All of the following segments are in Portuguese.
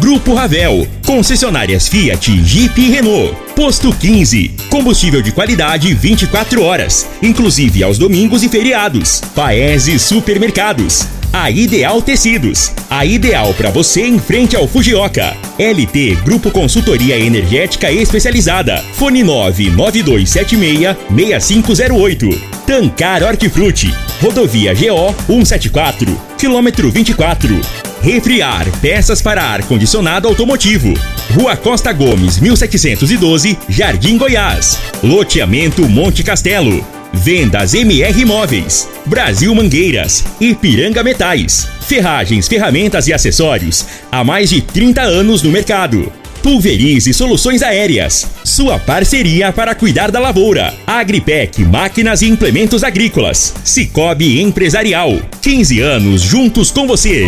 Grupo Ravel, concessionárias Fiat, Jeep e Renault. Posto 15, combustível de qualidade 24 horas, inclusive aos domingos e feriados. Paese Supermercados, a Ideal Tecidos, a ideal para você em frente ao Fujioka. LT Grupo Consultoria Energética Especializada, fone 99276-6508. Tancar Hortifruti, rodovia GO 174, quilômetro 24. Refriar, peças para ar-condicionado automotivo. Rua Costa Gomes, 1712, Jardim Goiás. Loteamento Monte Castelo. Vendas MR Imóveis, Brasil Mangueiras, Ipiranga Metais. Ferragens, ferramentas e acessórios há mais de 30 anos no mercado. Pulverize Soluções Aéreas, sua parceria para cuidar da lavoura. Agripec, máquinas e implementos agrícolas. Cicobi Empresarial, 15 anos juntos com você.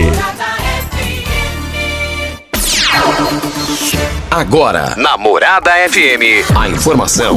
Agora, na Morada FM, a informação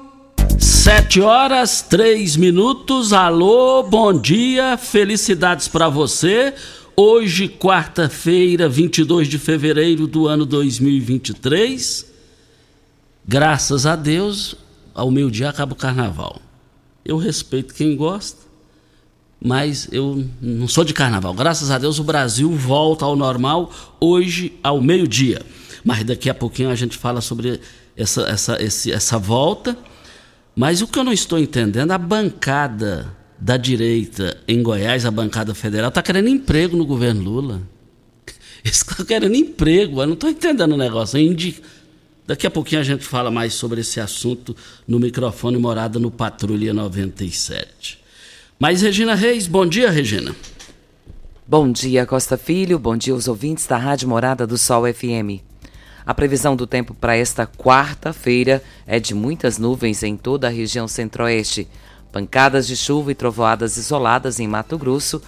7h03. Alô, bom dia, felicidades para você. Hoje, quarta-feira, 22 de fevereiro do ano 2023. Graças a Deus, ao meio-dia acaba o carnaval. Eu respeito quem gosta, mas eu não sou de carnaval. Graças a Deus, o Brasil volta ao normal hoje, ao meio-dia. Mas daqui a pouquinho a gente fala sobre essa volta. Mas o que eu não estou entendendo, a bancada da direita em Goiás, a bancada federal, está querendo emprego no governo Lula. Eles estão querendo emprego, eu não estou entendendo o negócio. Daqui a pouquinho a gente fala mais sobre esse assunto no microfone Morada no Patrulha 97. Mas Regina Reis, bom dia, Regina. Bom dia, Costa Filho, bom dia aos ouvintes da Rádio Morada do Sol FM. A previsão do tempo para esta quarta-feira é de muitas nuvens em toda a região centro-oeste. Pancadas de chuva e trovoadas isoladas em Mato Grosso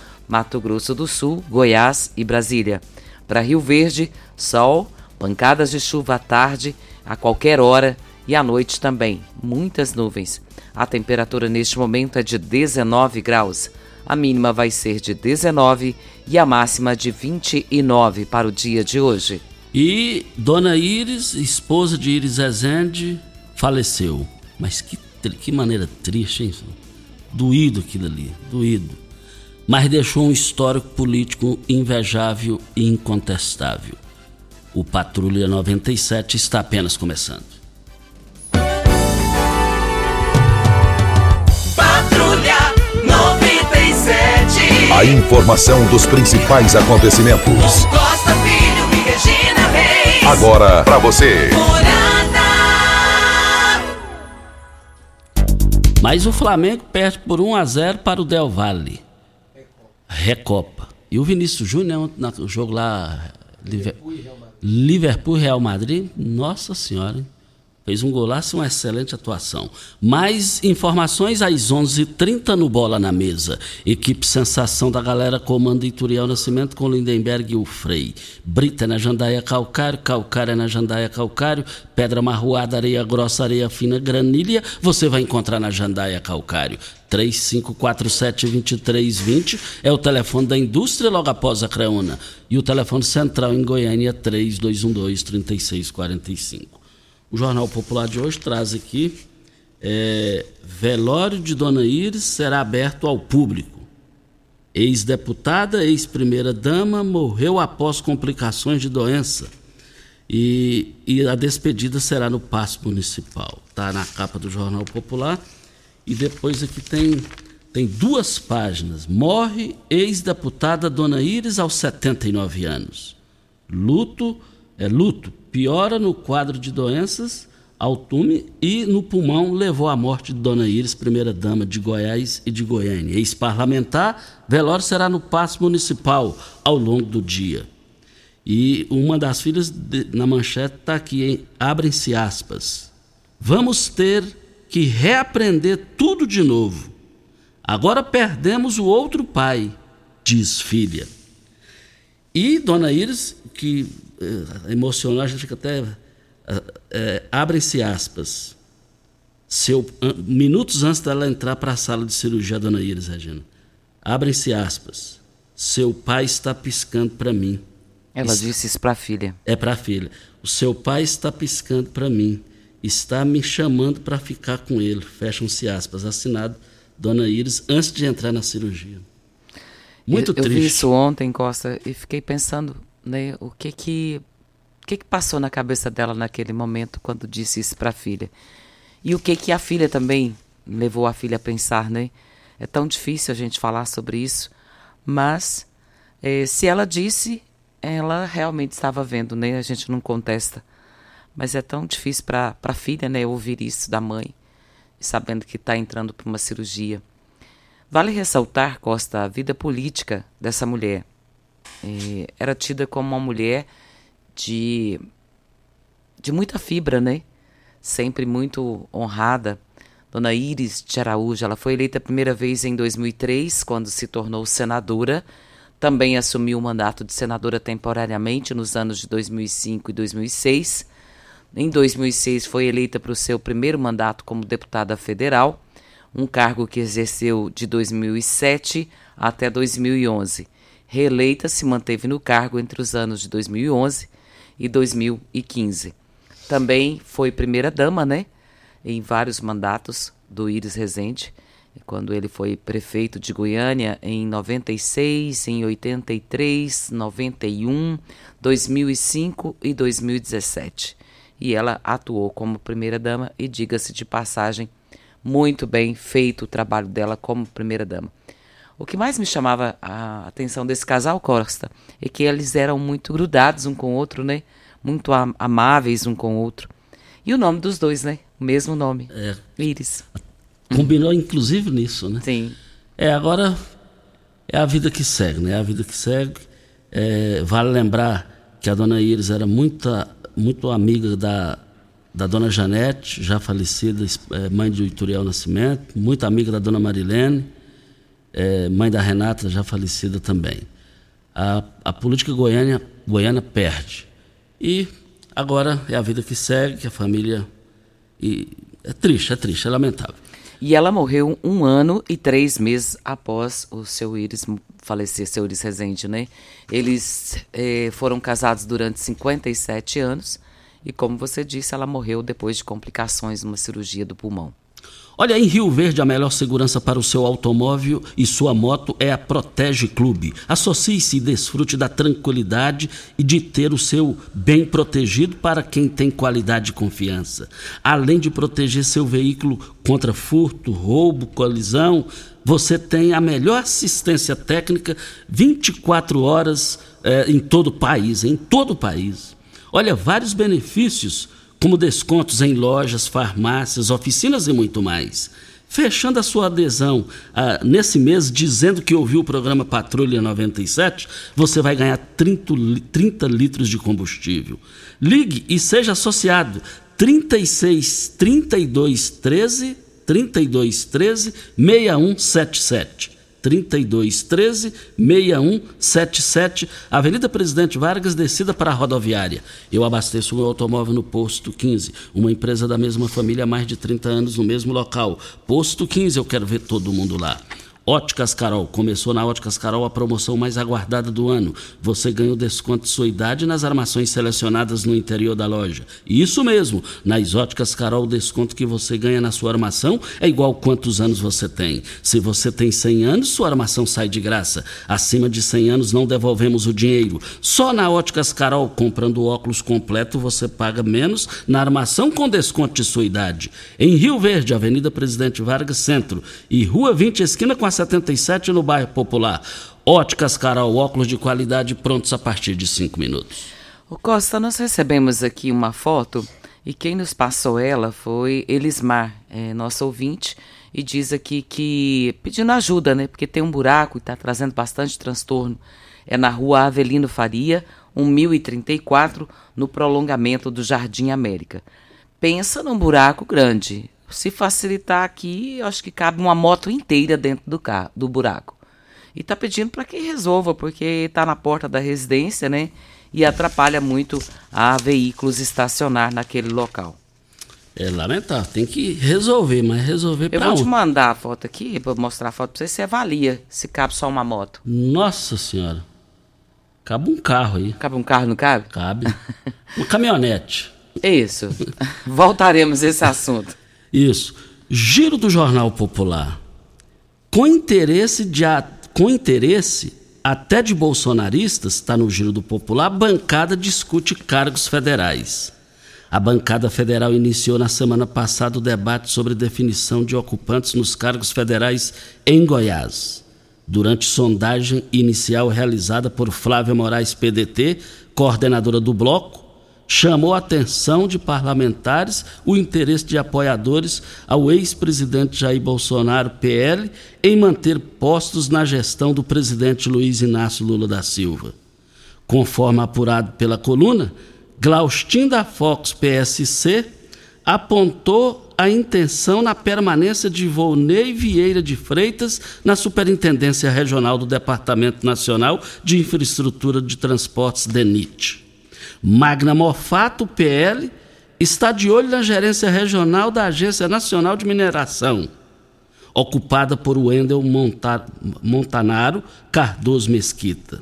do Sul, Goiás e Brasília. Para Rio Verde, sol, pancadas de chuva à tarde, a qualquer hora e à noite também. Muitas nuvens. A temperatura neste momento é de 19 graus. A mínima vai ser de 19 e a máxima de 29 para o dia de hoje. E Dona Iris, esposa de Iris Rezende, faleceu. Mas que maneira triste, hein? Doído aquilo ali, doído. Mas deixou um histórico político invejável e incontestável. O Patrulha 97 está apenas começando. Patrulha 97. A informação dos principais acontecimentos. Costa Filho e Regina. Agora pra você. Mas o Flamengo perde por 1-0 para o Del Valle. Recopa. E o Vinícius Júnior, no jogo lá, Liverpool e Real Madrid, nossa senhora, hein? Fez um golaço, uma excelente atuação. Mais informações às 11h30 no Bola na Mesa. Equipe Sensação da Galera comanda Ituriel Nascimento com Lindenberg e o Frei. Brita é na Jandaia Calcário, Calcário é na Jandaia Calcário, pedra marroada, areia grossa, areia fina, granilha, você vai encontrar na Jandaia Calcário. 3547-2320 é o telefone da indústria logo após a Creona. E o telefone central em Goiânia é 3212-3645. O Jornal Popular de hoje traz aqui, velório de Dona Iris será aberto ao público. Ex-deputada, ex-primeira-dama, morreu após complicações de doença. E a despedida será no Paço Municipal. Está na capa do Jornal Popular. E depois aqui tem duas páginas. Morre ex-deputada Dona Iris aos 79 anos. Luto. piora no quadro de doenças, altume e no pulmão levou à morte de Dona Iris, primeira-dama de Goiás e de Goiânia. Ex-parlamentar, velório será no Paço Municipal ao longo do dia. E uma das filhas na manchete está aqui, hein? Abrem-se aspas. Vamos ter que reaprender tudo de novo. Agora perdemos o outro pai, diz filha. E Dona Iris, que emocionou, a gente fica até... abrem-se aspas. Minutos antes dela entrar para a sala de cirurgia, Dona Iris, Regina. Abrem-se aspas. Seu pai está piscando para mim. Ela disse isso para a filha. É para a filha. O seu pai está piscando para mim. Está me chamando para ficar com ele. Fecham-se aspas. Assinado Dona Iris antes de entrar na cirurgia. Muito triste. Eu vi isso ontem, Costa, e fiquei pensando, né, o que passou na cabeça dela naquele momento quando disse isso para a filha. E o que a filha também levou a filha a pensar, né? É tão difícil a gente falar sobre isso, mas se ela disse, ela realmente estava vendo, né? A gente não contesta. Mas é tão difícil para a filha, né, ouvir isso da mãe, sabendo que está entrando para uma cirurgia. Vale ressaltar, Costa, a vida política dessa mulher. Era tida como uma mulher de muita fibra, né? Sempre muito honrada. Dona Iris de Araújo, ela foi eleita a primeira vez em 2003, quando se tornou senadora. Também assumiu o mandato de senadora temporariamente nos anos de 2005 e 2006. Em 2006 foi eleita para o seu primeiro mandato como deputada federal, um cargo que exerceu de 2007 até 2011. Reeleita, se manteve no cargo entre os anos de 2011 e 2015. Também foi primeira-dama, né, em vários mandatos do Iris Rezende, quando ele foi prefeito de Goiânia em 96, em 83, 91, 2005 e 2017. E ela atuou como primeira-dama e, diga-se de passagem, muito bem feito o trabalho dela como primeira-dama. O que mais me chamava a atenção desse casal, Costa, é que eles eram muito grudados um com o outro, né? Muito amáveis um com o outro. E o nome dos dois, né? O mesmo nome. É. Iris. Combinou, inclusive, nisso, né? Sim. Agora é a vida que segue, né? É a vida que segue. Vale lembrar que a Dona Iris era muito amiga da Dona Janete, já falecida, mãe de Ituriel Nascimento, muito amiga da Dona Marilene, mãe da Renata, já falecida também. A política goiana perde. E agora é a vida que segue, que a família... E é triste, é lamentável. E ela morreu 1 ano e 3 meses após o seu Iris falecer, seu Iris Rezende, né? Eles foram casados durante 57 anos e, como você disse, ela morreu depois de complicações numa cirurgia do pulmão. Olha, em Rio Verde, a melhor segurança para o seu automóvel e sua moto é a Protege Clube. Associe-se e desfrute da tranquilidade e de ter o seu bem protegido para quem tem qualidade e confiança. Além de proteger seu veículo contra furto, roubo, colisão, você tem a melhor assistência técnica 24 horas em todo o país. Olha, vários benefícios, como descontos em lojas, farmácias, oficinas e muito mais. Fechando a sua adesão nesse mês, dizendo que ouviu o programa Patrulha 97, você vai ganhar 30 litros de combustível. Ligue e seja associado 36 32 13 6177. 3213-6177, Avenida Presidente Vargas, descida para a rodoviária. Eu abasteço o meu automóvel no Posto 15, uma empresa da mesma família há mais de 30 anos no mesmo local. Posto 15, eu quero ver todo mundo lá. Óticas Carol. Começou na Óticas Carol a promoção mais aguardada do ano. Você ganha o desconto de sua idade nas armações selecionadas no interior da loja. Isso mesmo, nas Óticas Carol o desconto que você ganha na sua armação é igual quantos anos você tem. Se você tem 100 anos, sua armação sai de graça. Acima de 100 anos não devolvemos o dinheiro. Só na Óticas Carol, comprando óculos completo, você paga menos na armação com desconto de sua idade. Em Rio Verde, Avenida Presidente Vargas, Centro e Rua 20, esquina com a 77, no bairro Popular. Óticas Carol, óculos de qualidade prontos a partir de 5 minutos. O Costa, nós recebemos aqui uma foto e quem nos passou ela foi Elismar, nosso ouvinte, e diz aqui que pedindo ajuda, né? Porque tem um buraco e está trazendo bastante transtorno. É na rua Avelino Faria, 1034, no prolongamento do Jardim América. Pensa num buraco grande. Se facilitar aqui, acho que cabe uma moto inteira dentro do carro, do buraco. E está pedindo para que resolva, porque está na porta da residência, né? E atrapalha muito a veículos estacionar naquele local. É lamentável, tem que resolver, mas resolver para onde? Eu vou te mandar a foto aqui, vou mostrar a foto para você, você avalia se cabe só uma moto. Nossa Senhora, cabe um carro aí. Cabe um carro, não cabe? Cabe, uma caminhonete. Isso, voltaremos a esse assunto. Isso, giro do Jornal Popular, com interesse até de bolsonaristas, está no Giro do Popular, a bancada discute cargos federais. A bancada federal iniciou na semana passada o debate sobre definição de ocupantes nos cargos federais em Goiás. Durante sondagem inicial realizada por Flávia Moraes PDT, coordenadora do bloco, chamou a atenção de parlamentares o interesse de apoiadores ao ex-presidente Jair Bolsonaro, PL, em manter postos na gestão do presidente Luiz Inácio Lula da Silva. Conforme apurado pela coluna, Glaustin da Fox, PSC, apontou a intenção na permanência de Volney Vieira de Freitas na Superintendência Regional do Departamento Nacional de Infraestrutura de Transportes, DENIT. Magna Mofato, PL, está de olho na gerência regional da Agência Nacional de Mineração, ocupada por Wendel Montanaro Cardoso Mesquita.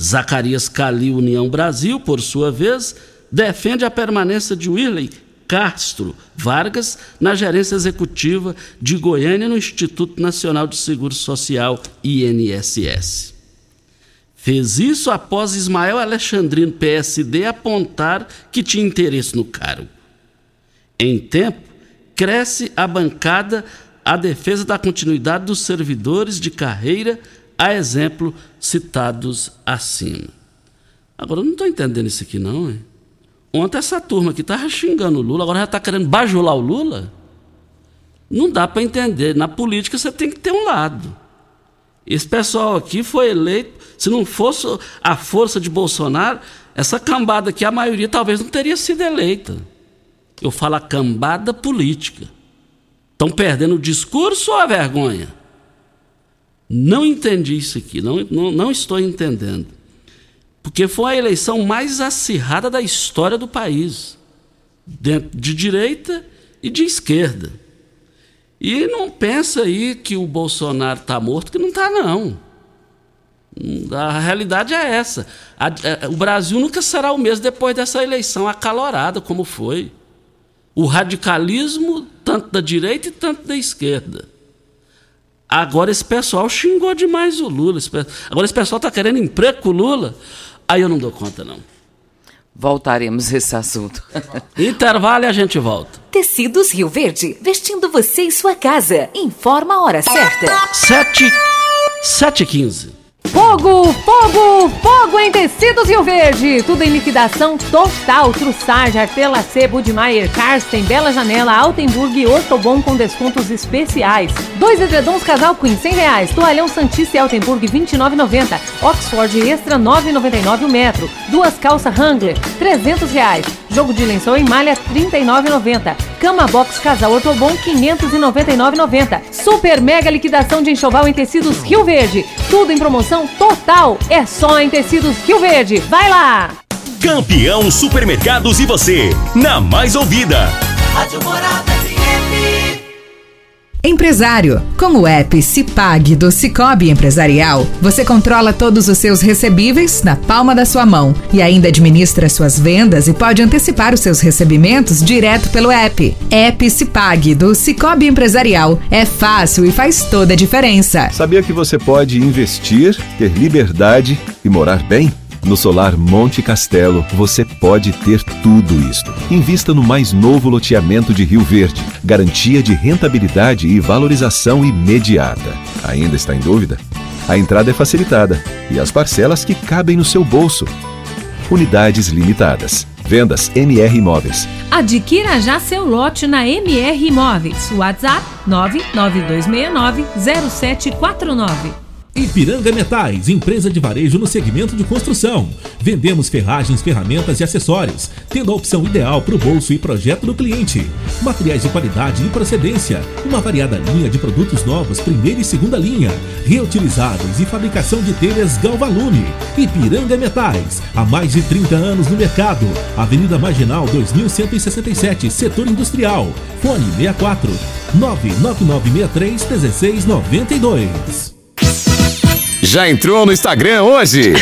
Zacarias Calil, União Brasil, por sua vez, defende a permanência de Willy Castro Vargas na gerência executiva de Goiânia no Instituto Nacional de Seguro Social, INSS. Fez isso após Ismael Alexandrino, PSD, apontar que tinha interesse no cargo. Em tempo, cresce a bancada à defesa da continuidade dos servidores de carreira, a exemplo citados acima. Agora, eu não estou entendendo isso aqui, não. Hein? Ontem essa turma aqui estava xingando o Lula, agora já está querendo bajular o Lula? Não dá para entender. Na política, você tem que ter um lado. Esse pessoal aqui foi eleito, se não fosse a força de Bolsonaro, essa cambada aqui, a maioria talvez não teria sido eleita. Eu falo a cambada política. Estão perdendo o discurso ou a vergonha? Não entendi isso aqui, não estou entendendo. Porque foi a eleição mais acirrada da história do país, de direita e de esquerda. E não pensa aí que o Bolsonaro está morto, que não está, não. A realidade é essa. O Brasil nunca será o mesmo depois dessa eleição acalorada, como foi. O radicalismo, tanto da direita e tanto da esquerda. Agora esse pessoal xingou demais o Lula. Agora esse pessoal está querendo emprego com o Lula. Aí eu não dou conta, não. Voltaremos a esse assunto. Intervalo e a gente volta. Tecidos Rio Verde, vestindo você e sua casa. Informa a hora certa. 7h15. Fogo, fogo, fogo em Tecidos Rio Verde. Tudo em liquidação total. Trussardi, Artela C, Budmeier, Karsten, Bela Janela, Altenburg e Ortobon com descontos especiais. 2 edredons Casal Queen, R$100. Toalhão Santista e Altenburg, R$29,90. Oxford Extra, R$9,99 o metro. 2 calça Wrangler, R$300. Jogo de lençol em malha, R$39,90. Cama Box Casal Ortobon, R$599,90. Super mega liquidação de enxoval em Tecidos Rio Verde. Tudo em promoção total, é só em Tecidos Rio Verde. Vai lá! Campeão Supermercados e você, na mais ouvida. Rádio Morada FM. Empresário, com o app Cipag do Cicobi Empresarial, você controla todos os seus recebíveis na palma da sua mão e ainda administra suas vendas e pode antecipar os seus recebimentos direto pelo app. App Cipag do Cicobi Empresarial é fácil e faz toda a diferença. Sabia que você pode investir, ter liberdade e morar bem? No Solar Monte Castelo, você pode ter tudo isto. Invista no mais novo loteamento de Rio Verde. Garantia de rentabilidade e valorização imediata. Ainda está em dúvida? A entrada é facilitada e as parcelas que cabem no seu bolso. Unidades limitadas. Vendas MR Imóveis. Adquira já seu lote na MR Imóveis. WhatsApp 992690749. Ipiranga Metais, empresa de varejo no segmento de construção. Vendemos ferragens, ferramentas e acessórios, tendo a opção ideal para o bolso e projeto do cliente. Materiais de qualidade e procedência, uma variada linha de produtos novos, primeira e segunda linha, reutilizáveis e fabricação de telhas Galvalume. Ipiranga Metais, há mais de 30 anos no mercado. Avenida Marginal 2167, Setor Industrial. Fone 64 999631692. Já entrou no Instagram hoje?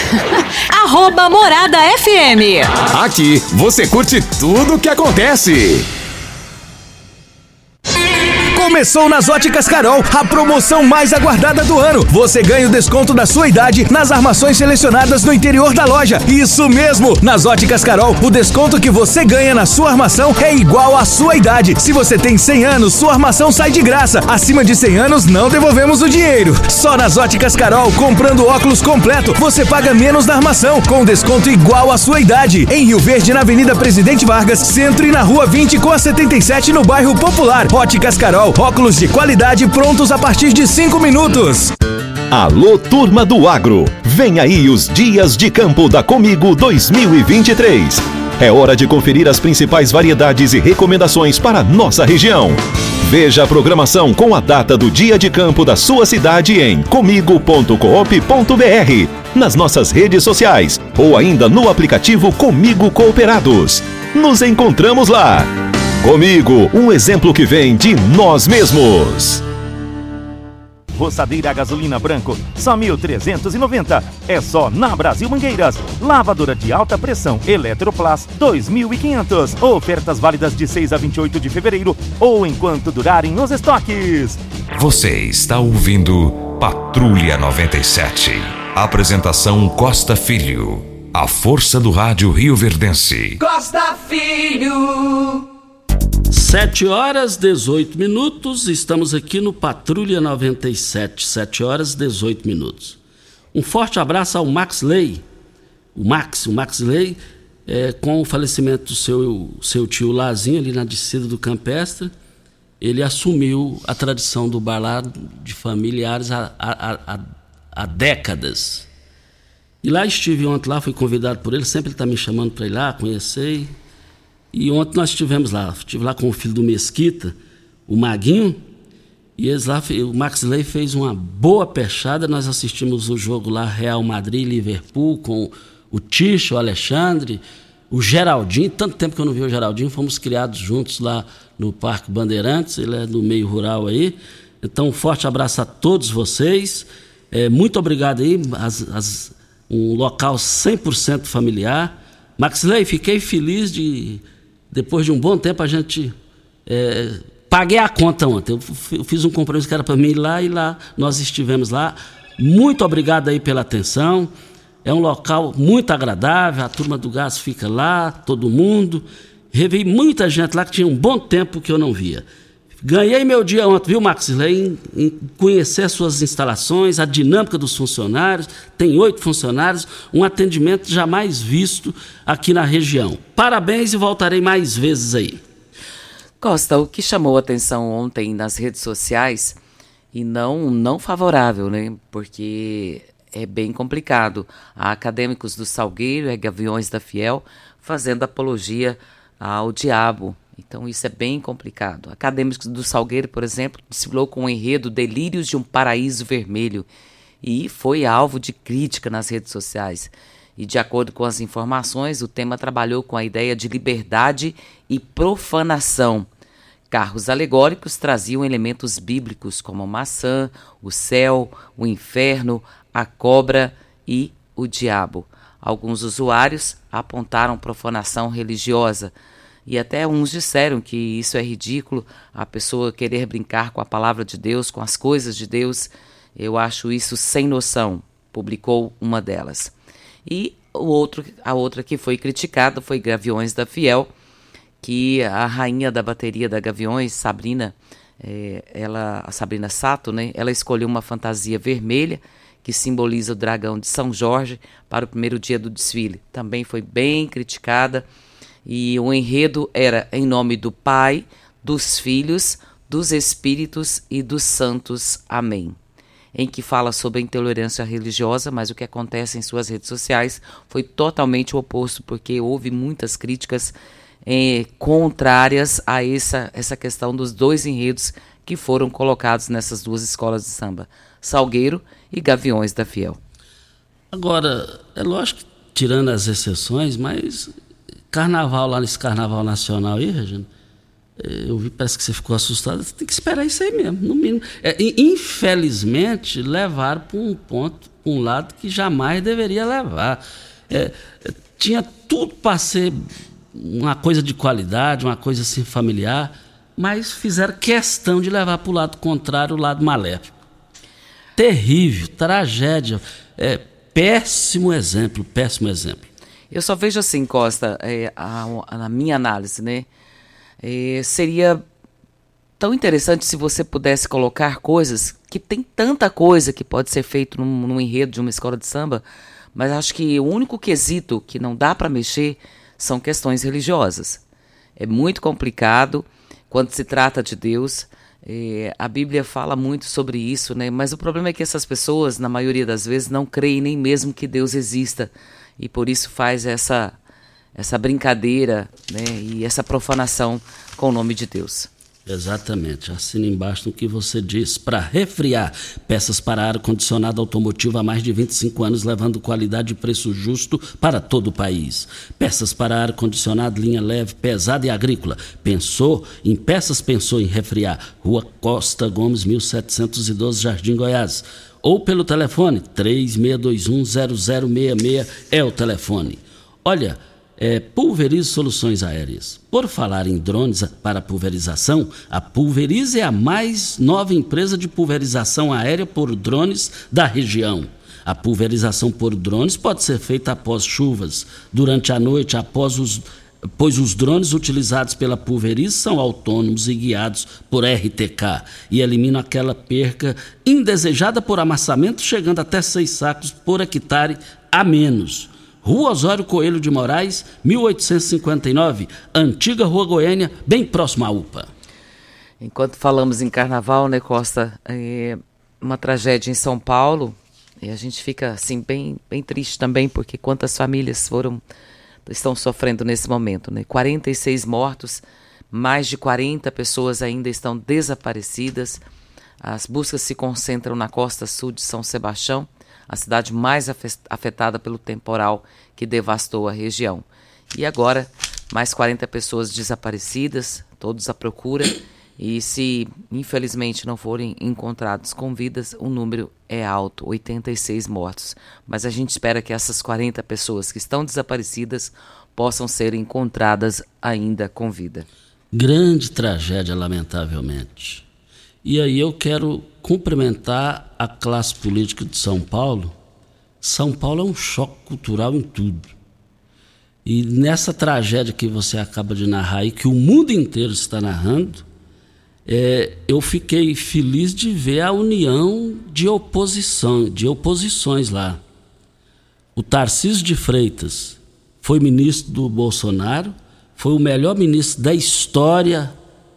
@MoradaFM. Aqui você curte tudo o que acontece. Começou nas Óticas Carol a promoção mais aguardada do ano. Você ganha o desconto da sua idade nas armações selecionadas no interior da loja. Isso mesmo! Nas Óticas Carol, o desconto que você ganha na sua armação é igual à sua idade. Se você tem 100 anos, sua armação sai de graça. Acima de 100 anos, não devolvemos o dinheiro. Só nas Óticas Carol, comprando óculos completo, você paga menos na armação, com desconto igual à sua idade. Em Rio Verde, na Avenida Presidente Vargas, Centro e na Rua 20 com a 77, no bairro Popular. Óticas Carol. Óculos de qualidade prontos a partir de 5 minutos. Alô, turma do agro. Vem aí os dias de campo da Comigo 2023. É hora de conferir as principais variedades e recomendações para a nossa região. Veja a programação com a data do dia de campo da sua cidade em comigo.coop.br, nas nossas redes sociais ou ainda no aplicativo Comigo Cooperados. Nos encontramos lá. Comigo, um exemplo que vem de nós mesmos. Roçadeira a gasolina branco, só 1.390. É só na Brasil Mangueiras. Lavadora de alta pressão Eletroplast, 2.500. Ofertas válidas de 6 a 28 de fevereiro ou enquanto durarem os estoques. Você está ouvindo Patrulha 97. Apresentação Costa Filho. A força do rádio rioverdense. Costa Filho. 7h18, estamos aqui no Patrulha 97, 7h18. Um forte abraço ao Max Ley, o Max Ley, com o falecimento do seu tio Lazinho, ali na descida do Campestre, ele assumiu a tradição do bar lá de familiares há décadas. E lá estive ontem, lá fui convidado por ele, sempre ele está me chamando para ir lá, conhecer. E ontem nós estive lá com o filho do Mesquita, o Maguinho, e eles lá, o Max Ley fez uma boa pechada, nós assistimos o jogo lá, Real Madrid, Liverpool, com o Ticho, o Alexandre, o Geraldinho, tanto tempo que eu não vi o Geraldinho, fomos criados juntos lá no Parque Bandeirantes, ele é do meio rural aí, então um forte abraço a todos vocês, muito obrigado aí, um local 100% familiar. Max Ley, fiquei feliz de... Depois de um bom tempo, a gente... paguei a conta ontem. Eu fiz um compromisso que era para mim ir lá, e lá nós estivemos lá. Muito obrigado aí pela atenção. É um local muito agradável. A turma do gás fica lá, todo mundo. Revi muita gente lá que tinha um bom tempo que eu não via. Ganhei meu dia ontem, viu, Max Ley? Em conhecer suas instalações, a dinâmica dos funcionários. Tem 8 funcionários, um atendimento jamais visto aqui na região. Parabéns e voltarei mais vezes aí. Costa, o que chamou atenção ontem nas redes sociais, e não favorável, né? Porque é bem complicado. Há acadêmicos do Salgueiro e Gaviões da Fiel fazendo apologia ao diabo. Então, isso é bem complicado. Acadêmicos do Salgueiro, por exemplo, desfilou com o enredo Delírios de um Paraíso Vermelho e foi alvo de crítica nas redes sociais. E, de acordo com as informações, o tema trabalhou com a ideia de liberdade e profanação. Carros alegóricos traziam elementos bíblicos como a maçã, o céu, o inferno, a cobra e o diabo. Alguns usuários apontaram profanação religiosa. E até uns disseram que isso é ridículo, a pessoa querer brincar com a palavra de Deus, com as coisas de Deus. Eu acho isso sem noção, publicou uma delas. E a outra que foi criticada foi Gaviões da Fiel, que a rainha da bateria da Gaviões, Sabrina Sato, né? Ela escolheu uma fantasia vermelha, que simboliza o dragão de São Jorge, para o primeiro dia do desfile. Também foi bem criticada, e o enredo era em nome do Pai, dos Filhos, dos Espíritos e dos Santos. Amém. Em que fala sobre a intolerância religiosa, mas o que acontece em suas redes sociais foi totalmente o oposto, porque houve muitas críticas contrárias a essa questão dos dois enredos que foram colocados nessas duas escolas de samba, Salgueiro e Gaviões da Fiel. Agora, é lógico que, tirando as exceções, mas carnaval, lá nesse carnaval nacional aí, Regina, eu vi, parece que você ficou assustada. Você tem que esperar isso aí mesmo, no mínimo. Infelizmente, levaram para um ponto, para um lado que jamais deveria levar. Tinha tudo para ser uma coisa de qualidade, uma coisa assim familiar, mas fizeram questão de levar para o lado contrário, o lado maléfico. Terrível, tragédia. Péssimo exemplo. Eu só vejo assim, Costa, na minha análise, né? Seria tão interessante se você pudesse colocar coisas, que tem tanta coisa que pode ser feito num enredo de uma escola de samba, mas acho que o único quesito que não dá para mexer são questões religiosas. É muito complicado quando se trata de Deus. A Bíblia fala muito sobre isso, né? Mas o problema é que essas pessoas, na maioria das vezes, não creem nem mesmo que Deus exista, e por isso faz essa brincadeira, né, e essa profanação com o nome de Deus. Exatamente. Assina embaixo no que você diz. Para refriar, peças para ar-condicionado automotivo há mais de 25 anos, levando qualidade e preço justo para todo o país. Peças para ar-condicionado, linha leve, pesada e agrícola. Pensou em refriar. Rua Costa Gomes, 1712, Jardim Goiás. Ou pelo telefone, 3621-0066 é o telefone. Olha, Pulverize Soluções Aéreas. Por falar em drones para pulverização, a Pulverize é a mais nova empresa de pulverização aérea por drones da região. A pulverização por drones pode ser feita após chuvas, durante a noite, pois os drones utilizados pela Pulverize são autônomos e guiados por RTK e eliminam aquela perca indesejada por amassamento, chegando até 6 sacos por hectare a menos. Rua Osório Coelho de Moraes, 1859, antiga Rua Goiânia, bem próxima à UPA. Enquanto falamos em carnaval, né, Costa, uma tragédia em São Paulo, e a gente fica assim bem, bem triste também, porque quantas famílias estão sofrendo nesse momento, né? 46 mortos, mais de 40 pessoas ainda estão desaparecidas. As buscas se concentram na costa sul de São Sebastião, a cidade mais afetada pelo temporal que devastou a região. E agora, mais 40 pessoas desaparecidas, todos à procura, e se infelizmente não forem encontrados com vidas, o número é alto, 86 mortos. Mas a gente espera que essas 40 pessoas que estão desaparecidas possam ser encontradas ainda com vida. Grande tragédia, lamentavelmente. E aí eu quero cumprimentar a classe política de São Paulo. São Paulo é um choque cultural em tudo. E nessa tragédia que você acaba de narrar e que o mundo inteiro está narrando, eu fiquei feliz de ver a união de oposições lá. O Tarcísio de Freitas foi ministro do Bolsonaro, foi o melhor ministro da história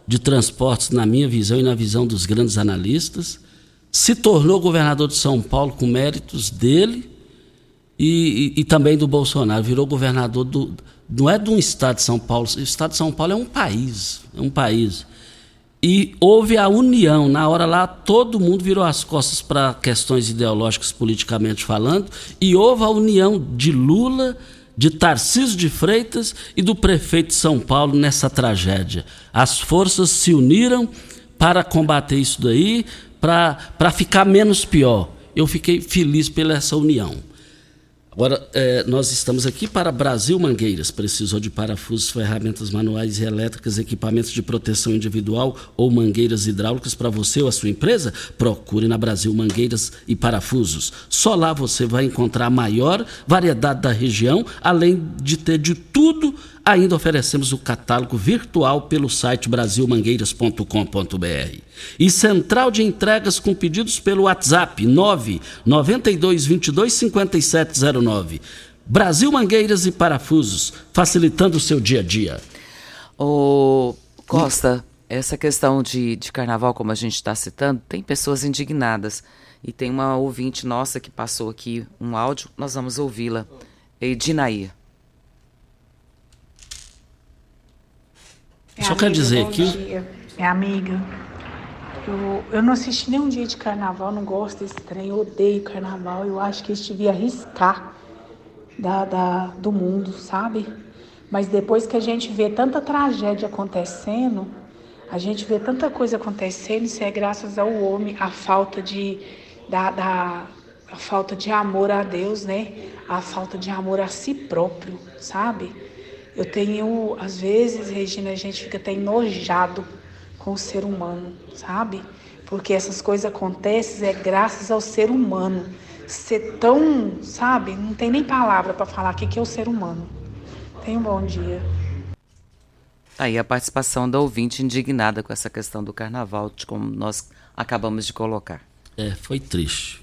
de transportes, na minha visão e na visão dos grandes analistas, se tornou governador de São Paulo com méritos dele e também do Bolsonaro, virou governador não é de um estado de São Paulo, o estado de São Paulo é um país. E houve a união, na hora lá todo mundo virou as costas para questões ideológicas politicamente falando, e houve a união de Lula, de Tarcísio de Freitas e do prefeito de São Paulo nessa tragédia. As forças se uniram para combater isso daí, para ficar menos pior. Eu fiquei feliz pela essa união. Agora, nós estamos aqui para Brasil Mangueiras. Precisou de parafusos, ferramentas manuais e elétricas, equipamentos de proteção individual ou mangueiras hidráulicas para você ou a sua empresa? Procure na Brasil Mangueiras e Parafusos. Só lá você vai encontrar a maior variedade da região, além de ter de tudo Ainda oferecemos o catálogo virtual pelo site brasilmangueiras.com.br. E central de entregas com pedidos pelo WhatsApp 992225709. Brasil Mangueiras e Parafusos, facilitando o seu dia a dia. Ô Costa, essa questão de carnaval, como a gente está citando, tem pessoas indignadas. E tem uma ouvinte nossa que passou aqui um áudio, nós vamos ouvi-la. Edinaí. Só quero dizer aqui... Minha amiga, eu não assisti nenhum dia de carnaval, não gosto desse trem, eu odeio carnaval, eu acho que eles deviam arriscar do mundo, sabe? Mas depois que a gente vê tanta tragédia acontecendo, a gente vê tanta coisa acontecendo, isso é graças ao homem, a falta de amor a Deus, né? A falta de amor a si próprio, sabe? Eu tenho, às vezes, Regina, a gente fica até enojado com o ser humano, sabe? Porque essas coisas acontecem é graças ao ser humano. Ser tão, sabe? Não tem nem palavra para falar o que é o ser humano. Tenha um bom dia. Aí a participação da ouvinte indignada com essa questão do carnaval, de como nós acabamos de colocar. É, foi triste.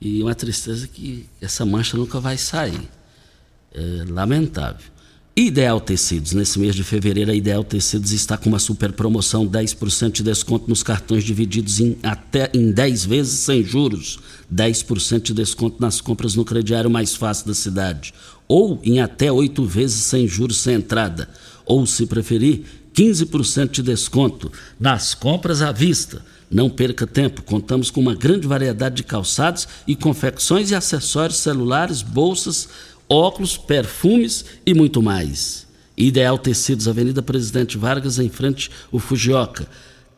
E uma tristeza que essa mancha nunca vai sair. É lamentável. Ideal Tecidos. Nesse mês de fevereiro, a Ideal Tecidos está com uma super promoção, 10% de desconto nos cartões divididos até em 10 vezes sem juros. 10% de desconto nas compras no crediário mais fácil da cidade. Ou em até 8 vezes sem juros sem entrada. Ou, se preferir, 15% de desconto nas compras à vista. Não perca tempo, contamos com uma grande variedade de calçados e confecções e acessórios, celulares, bolsas, óculos, perfumes e muito mais. Ideal Tecidos, Avenida Presidente Vargas, em frente ao Fujioka.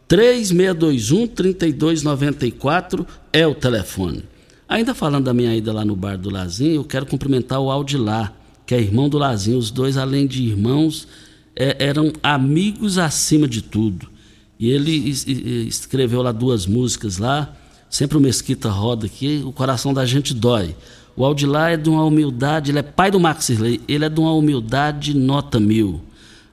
3621-3294 é o telefone. Ainda falando da minha ida lá no Bar do Lazinho, eu quero cumprimentar o Aldilá, que é irmão do Lazinho. Os dois, além de irmãos, eram amigos acima de tudo. E ele escreveu lá 2 músicas lá, sempre o Mesquita roda aqui, o coração da gente dói. O Aldilá é de uma humildade, ele é pai do Max Irley, ele é de uma humildade nota 1000.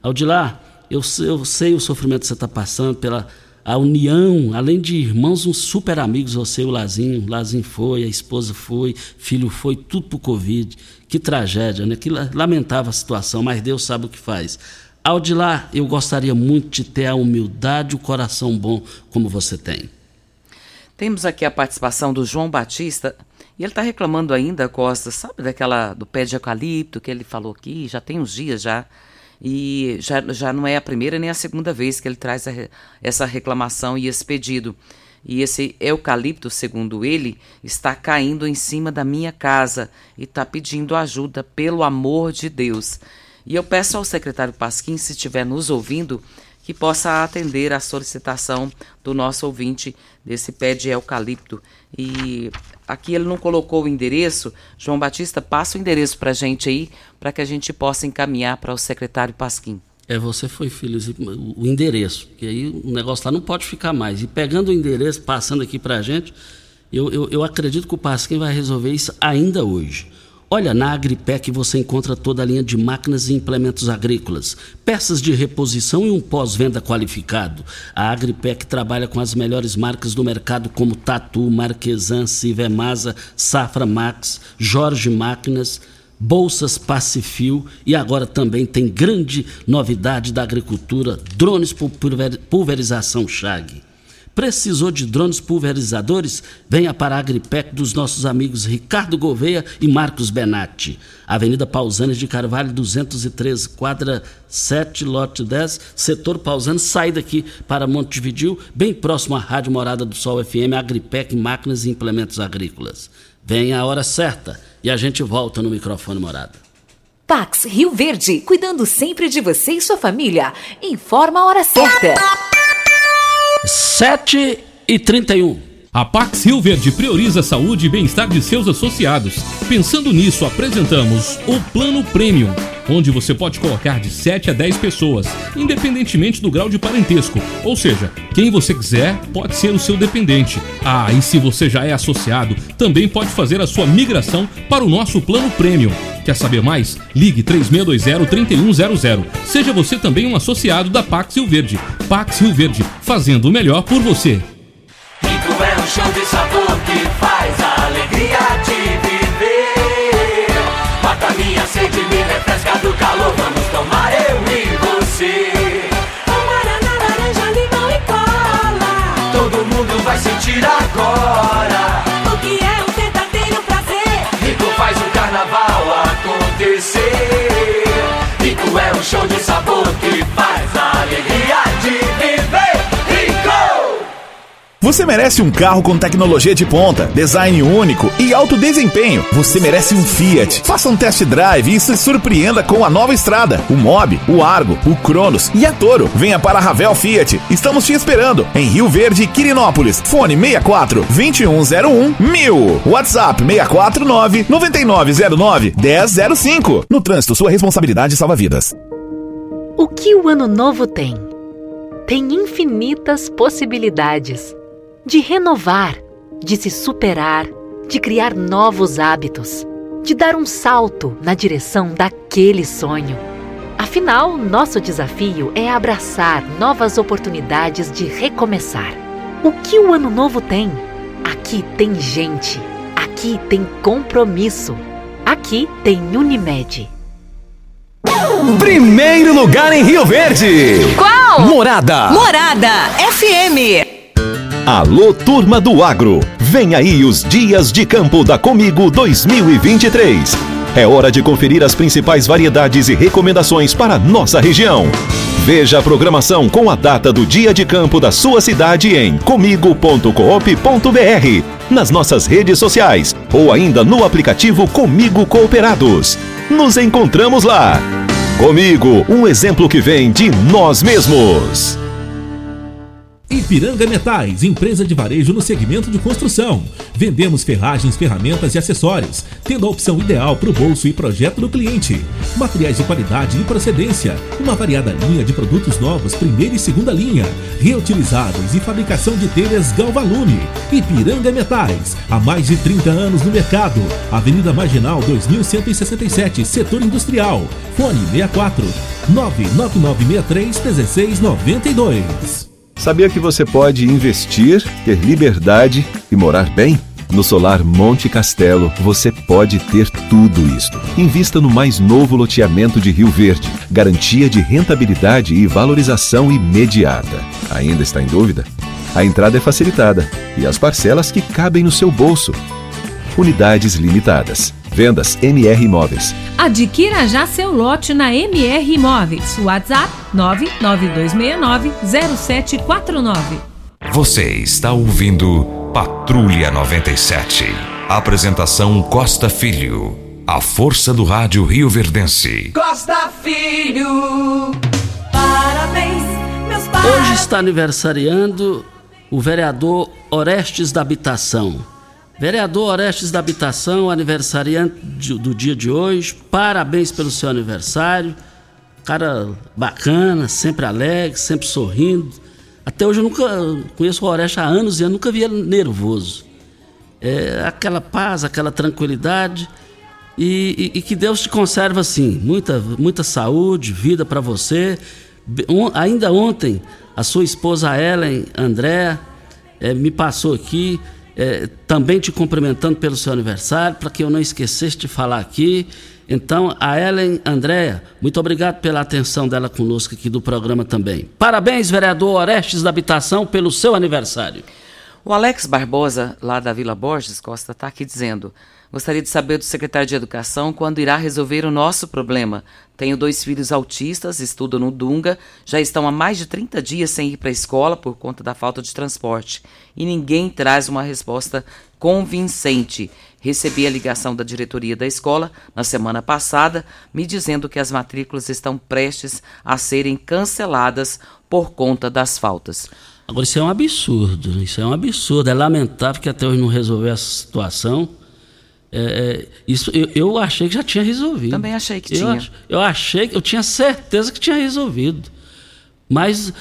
Aldilá, eu sei o sofrimento que você está passando, pela a união, além de irmãos, uns super amigos, você e o Lazinho. O Lazinho foi, a esposa foi, filho foi, tudo pro Covid. Que tragédia, né? Que lamentável a situação, mas Deus sabe o que faz. Aldilá, eu gostaria muito de ter a humildade e o coração bom como você tem. Temos aqui a participação do João Batista... E ele está reclamando ainda, Costa, sabe, do pé de eucalipto que ele falou aqui, já tem uns dias já, e já não é a primeira nem a segunda vez que ele traz essa reclamação e esse pedido. E esse eucalipto, segundo ele, está caindo em cima da minha casa e está pedindo ajuda, pelo amor de Deus. E eu peço ao secretário Pasquim, se estiver nos ouvindo, que possa atender a solicitação do nosso ouvinte desse pé de eucalipto. E aqui ele não colocou o endereço. João Batista, passa o endereço para a gente aí, para que a gente possa encaminhar para o secretário Pasquim. Você foi feliz, o endereço, porque aí o negócio lá não pode ficar mais. E pegando o endereço, passando aqui para a gente, eu acredito que o Pasquim vai resolver isso ainda hoje. Olha, na Agripec você encontra toda a linha de máquinas e implementos agrícolas, peças de reposição e um pós-venda qualificado. A Agripec trabalha com as melhores marcas do mercado como Tatu, Marquesan, Sivemasa, Safra Max, Jorge Máquinas, Bolsas Pacifil e agora também tem grande novidade da agricultura, drones por pulverização Chag. Precisou de drones pulverizadores? Venha para a Agripec dos nossos amigos Ricardo Gouveia e Marcos Benatti. Avenida Pausanes de Carvalho, 213, quadra 7, lote 10, setor Pausanes. Sai daqui para Montevidil, bem próximo à Rádio Morada do Sol FM, Agripec, máquinas e implementos agrícolas. Venha a hora certa e a gente volta no microfone Morada. Pax Rio Verde, cuidando sempre de você e sua família. Informa a hora certa. 7h31. A Pax Rio Verde prioriza a saúde e bem-estar de seus associados. Pensando nisso, apresentamos o Plano Premium, onde você pode colocar de 7 a 10 pessoas, independentemente do grau de parentesco. Ou seja, quem você quiser pode ser o seu dependente. Ah, e se você já é associado, também pode fazer a sua migração para o nosso Plano Premium. Quer saber mais? Ligue 3620-3100. Seja você também um associado da Pax Rio Verde. Pax Rio Verde, fazendo o melhor por você. Rico é um show de sabor que faz a alegria de viver. Mata minha sede, me refresca do calor. Vamos tomar eu e você. Amarana, laranja, limão e cola. Todo mundo vai sentir agora o que é um verdadeiro prazer. Rico faz o carnaval acontecer. Rico é um show de sabor que faz a alegria de viver. Você merece um carro com tecnologia de ponta, design único e alto desempenho. Você merece um Fiat. Faça um test drive e se surpreenda com a nova Estrada, o Mobi, o Argo, o Cronos e a Toro. Venha para a Ravel Fiat. Estamos te esperando em Rio Verde, Quirinópolis. Fone 64-2101-1000. WhatsApp 649-9909-1005. No trânsito, sua responsabilidade salva vidas. O que o Ano Novo tem? Tem infinitas possibilidades. De renovar, de se superar, de criar novos hábitos, de dar um salto na direção daquele sonho. Afinal, nosso desafio é abraçar novas oportunidades de recomeçar. O que o Ano Novo tem? Aqui tem gente, aqui tem compromisso, aqui tem Unimed. Primeiro lugar em Rio Verde! Qual? Morada! Morada FM! Alô, turma do agro! Vem aí os Dias de Campo da Comigo 2023. É hora de conferir as principais variedades e recomendações para nossa região. Veja a programação com a data do Dia de Campo da sua cidade em comigo.coop.br, nas nossas redes sociais ou ainda no aplicativo Comigo Cooperados. Nos encontramos lá! Comigo, um exemplo que vem de nós mesmos. Ipiranga Metais, empresa de varejo no segmento de construção. Vendemos ferragens, ferramentas e acessórios, tendo a opção ideal para o bolso e projeto do cliente. Materiais de qualidade e procedência, uma variada linha de produtos novos, primeira e segunda linha, reutilizados e fabricação de telhas Galvalume. Ipiranga Metais, há mais de 30 anos no mercado. Avenida Marginal 2167, Setor Industrial. Fone 64 99963-1692. Sabia que você pode investir, ter liberdade e morar bem? No Solar Monte Castelo, você pode ter tudo isto. Invista no mais novo loteamento de Rio Verde. Garantia de rentabilidade e valorização imediata. Ainda está em dúvida? A entrada é facilitada e as parcelas que cabem no seu bolso. Unidades limitadas. Vendas MR Imóveis. Adquira já seu lote na MR Imóveis. WhatsApp 99269-0749. Você está ouvindo Patrulha 97. Apresentação Costa Filho. A força do rádio rioverdense. Costa Filho. Parabéns, meus parabéns. Hoje está aniversariando o vereador Orestes da Habitação. Vereador Orestes da Habitação, aniversariante do dia de hoje, parabéns pelo seu aniversário. Cara bacana, sempre alegre, sempre sorrindo. Até hoje eu nunca conheço o Orestes há anos e eu nunca vi ele nervoso. É aquela paz, aquela tranquilidade e que Deus te conserve assim. Muita saúde, vida para você. Ainda ontem, a sua esposa Ellen Andreia me passou aqui. Também te cumprimentando pelo seu aniversário, para que eu não esquecesse de falar aqui. Então, a Ellen Andreia, muito obrigado pela atenção dela conosco aqui do programa também. Parabéns, vereador Orestes da Habitação, pelo seu aniversário. O Alex Barbosa, lá da Vila Borges Costa, está aqui dizendo: gostaria de saber do secretário de Educação quando irá resolver o nosso problema. Tenho 2 filhos autistas, estudo no Dunga, já estão há mais de 30 dias sem ir para a escola por conta da falta de transporte. E ninguém traz uma resposta convincente. Recebi a ligação da diretoria da escola na semana passada, me dizendo que as matrículas estão prestes a serem canceladas por conta das faltas. Agora, isso é um absurdo, é lamentável que até hoje não resolveu essa situação. Isso, eu achei que já tinha resolvido. Também achei que tinha. Eu tinha certeza que tinha resolvido. Mas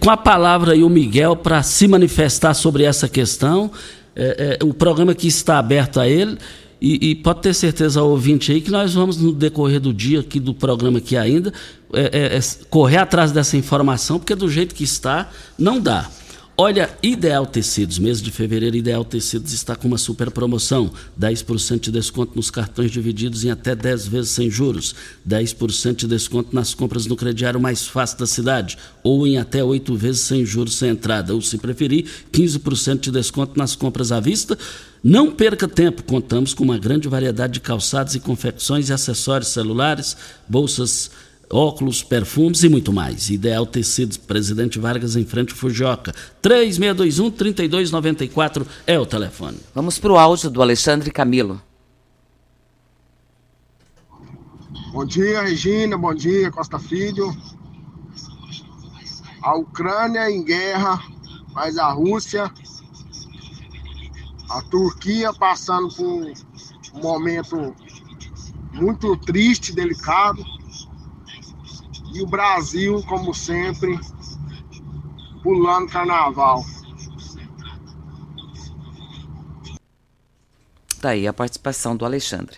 com a palavra aí o Miguel para se manifestar sobre essa questão, o programa que está aberto a ele, e pode ter certeza ao ouvinte aí que nós vamos, no decorrer do dia aqui do programa aqui ainda, correr atrás dessa informação, porque do jeito que está, não dá. Olha, Ideal Tecidos, mês de fevereiro, Ideal Tecidos está com uma super promoção, 10% de desconto nos cartões divididos em até 10 vezes sem juros, 10% de desconto nas compras no crediário mais fácil da cidade, ou em até 8 vezes sem juros sem entrada, ou se preferir, 15% de desconto nas compras à vista. Não perca tempo, contamos com uma grande variedade de calçados e confecções e acessórios celulares, bolsas, óculos, perfumes e muito mais. Ideal Tecidos, Presidente Vargas, em frente Fujioka. 3621-3294 é o telefone. Vamos para o áudio do Alexandre Camilo. Bom dia, Regina. Bom dia, Costa Filho. A Ucrânia é em guerra, mas a Rússia, a Turquia passando por um momento muito triste, delicado. E o Brasil, como sempre, pulando carnaval. Tá aí a participação do Alexandre.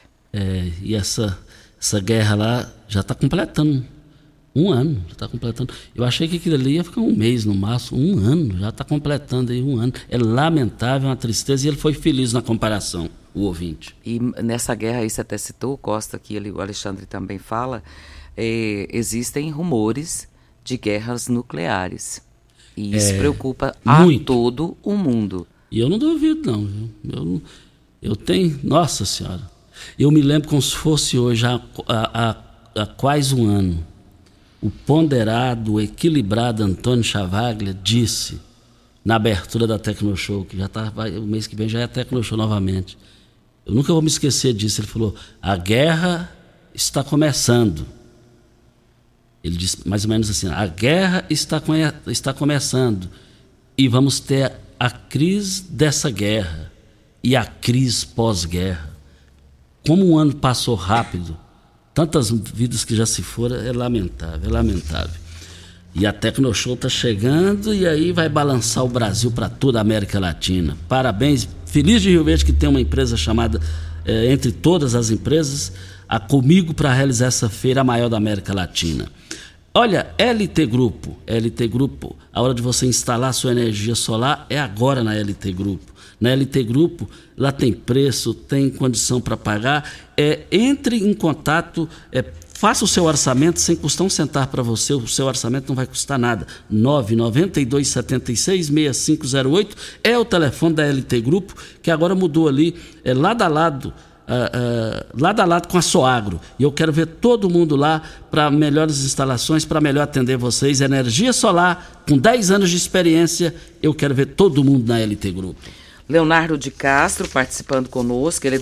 E essa guerra lá já está completando um ano. Eu achei que aquilo ali ia ficar um mês no máximo, um ano. Já está completando aí um ano. É lamentável, uma tristeza, e ele foi feliz na comparação, o ouvinte. E nessa guerra aí, você até citou, Costa, que o Alexandre também fala... existem rumores de guerras nucleares. E isso preocupa muito a todo o mundo. E eu não duvido, não. Eu tenho... Nossa Senhora! Eu me lembro como se fosse hoje, há quase um ano, o ponderado, o equilibrado Antônio Chavaglia disse, na abertura da Tecno Show, que já tá, o mês que vem já é a Tecno Show novamente. Eu nunca vou me esquecer disso. Ele falou, a guerra está começando. Ele diz mais ou menos assim, a guerra está começando e vamos ter a crise dessa guerra e a crise pós-guerra. Como um ano passou rápido, tantas vidas que já se foram, é lamentável. E a Tecno Show está chegando e aí vai balançar o Brasil para toda a América Latina. Parabéns, feliz de Rio Verde que tem uma empresa chamada, entre todas as empresas, a Comigo, para realizar essa feira maior da América Latina. Olha, LT Grupo, a hora de você instalar sua energia solar é agora na LT Grupo. Na LT Grupo, lá tem preço, tem condição para pagar. Entre em contato, faça o seu orçamento sem custar um centavo para você, o seu orçamento não vai custar nada. 992-76-6508 é o telefone da LT Grupo, que agora mudou ali, lado a lado com a Soagro, e eu quero ver todo mundo lá para melhores instalações, para melhor atender vocês. Energia solar, com 10 anos de experiência, eu quero ver todo mundo na LT Grupo. Leonardo de Castro participando conosco, ele é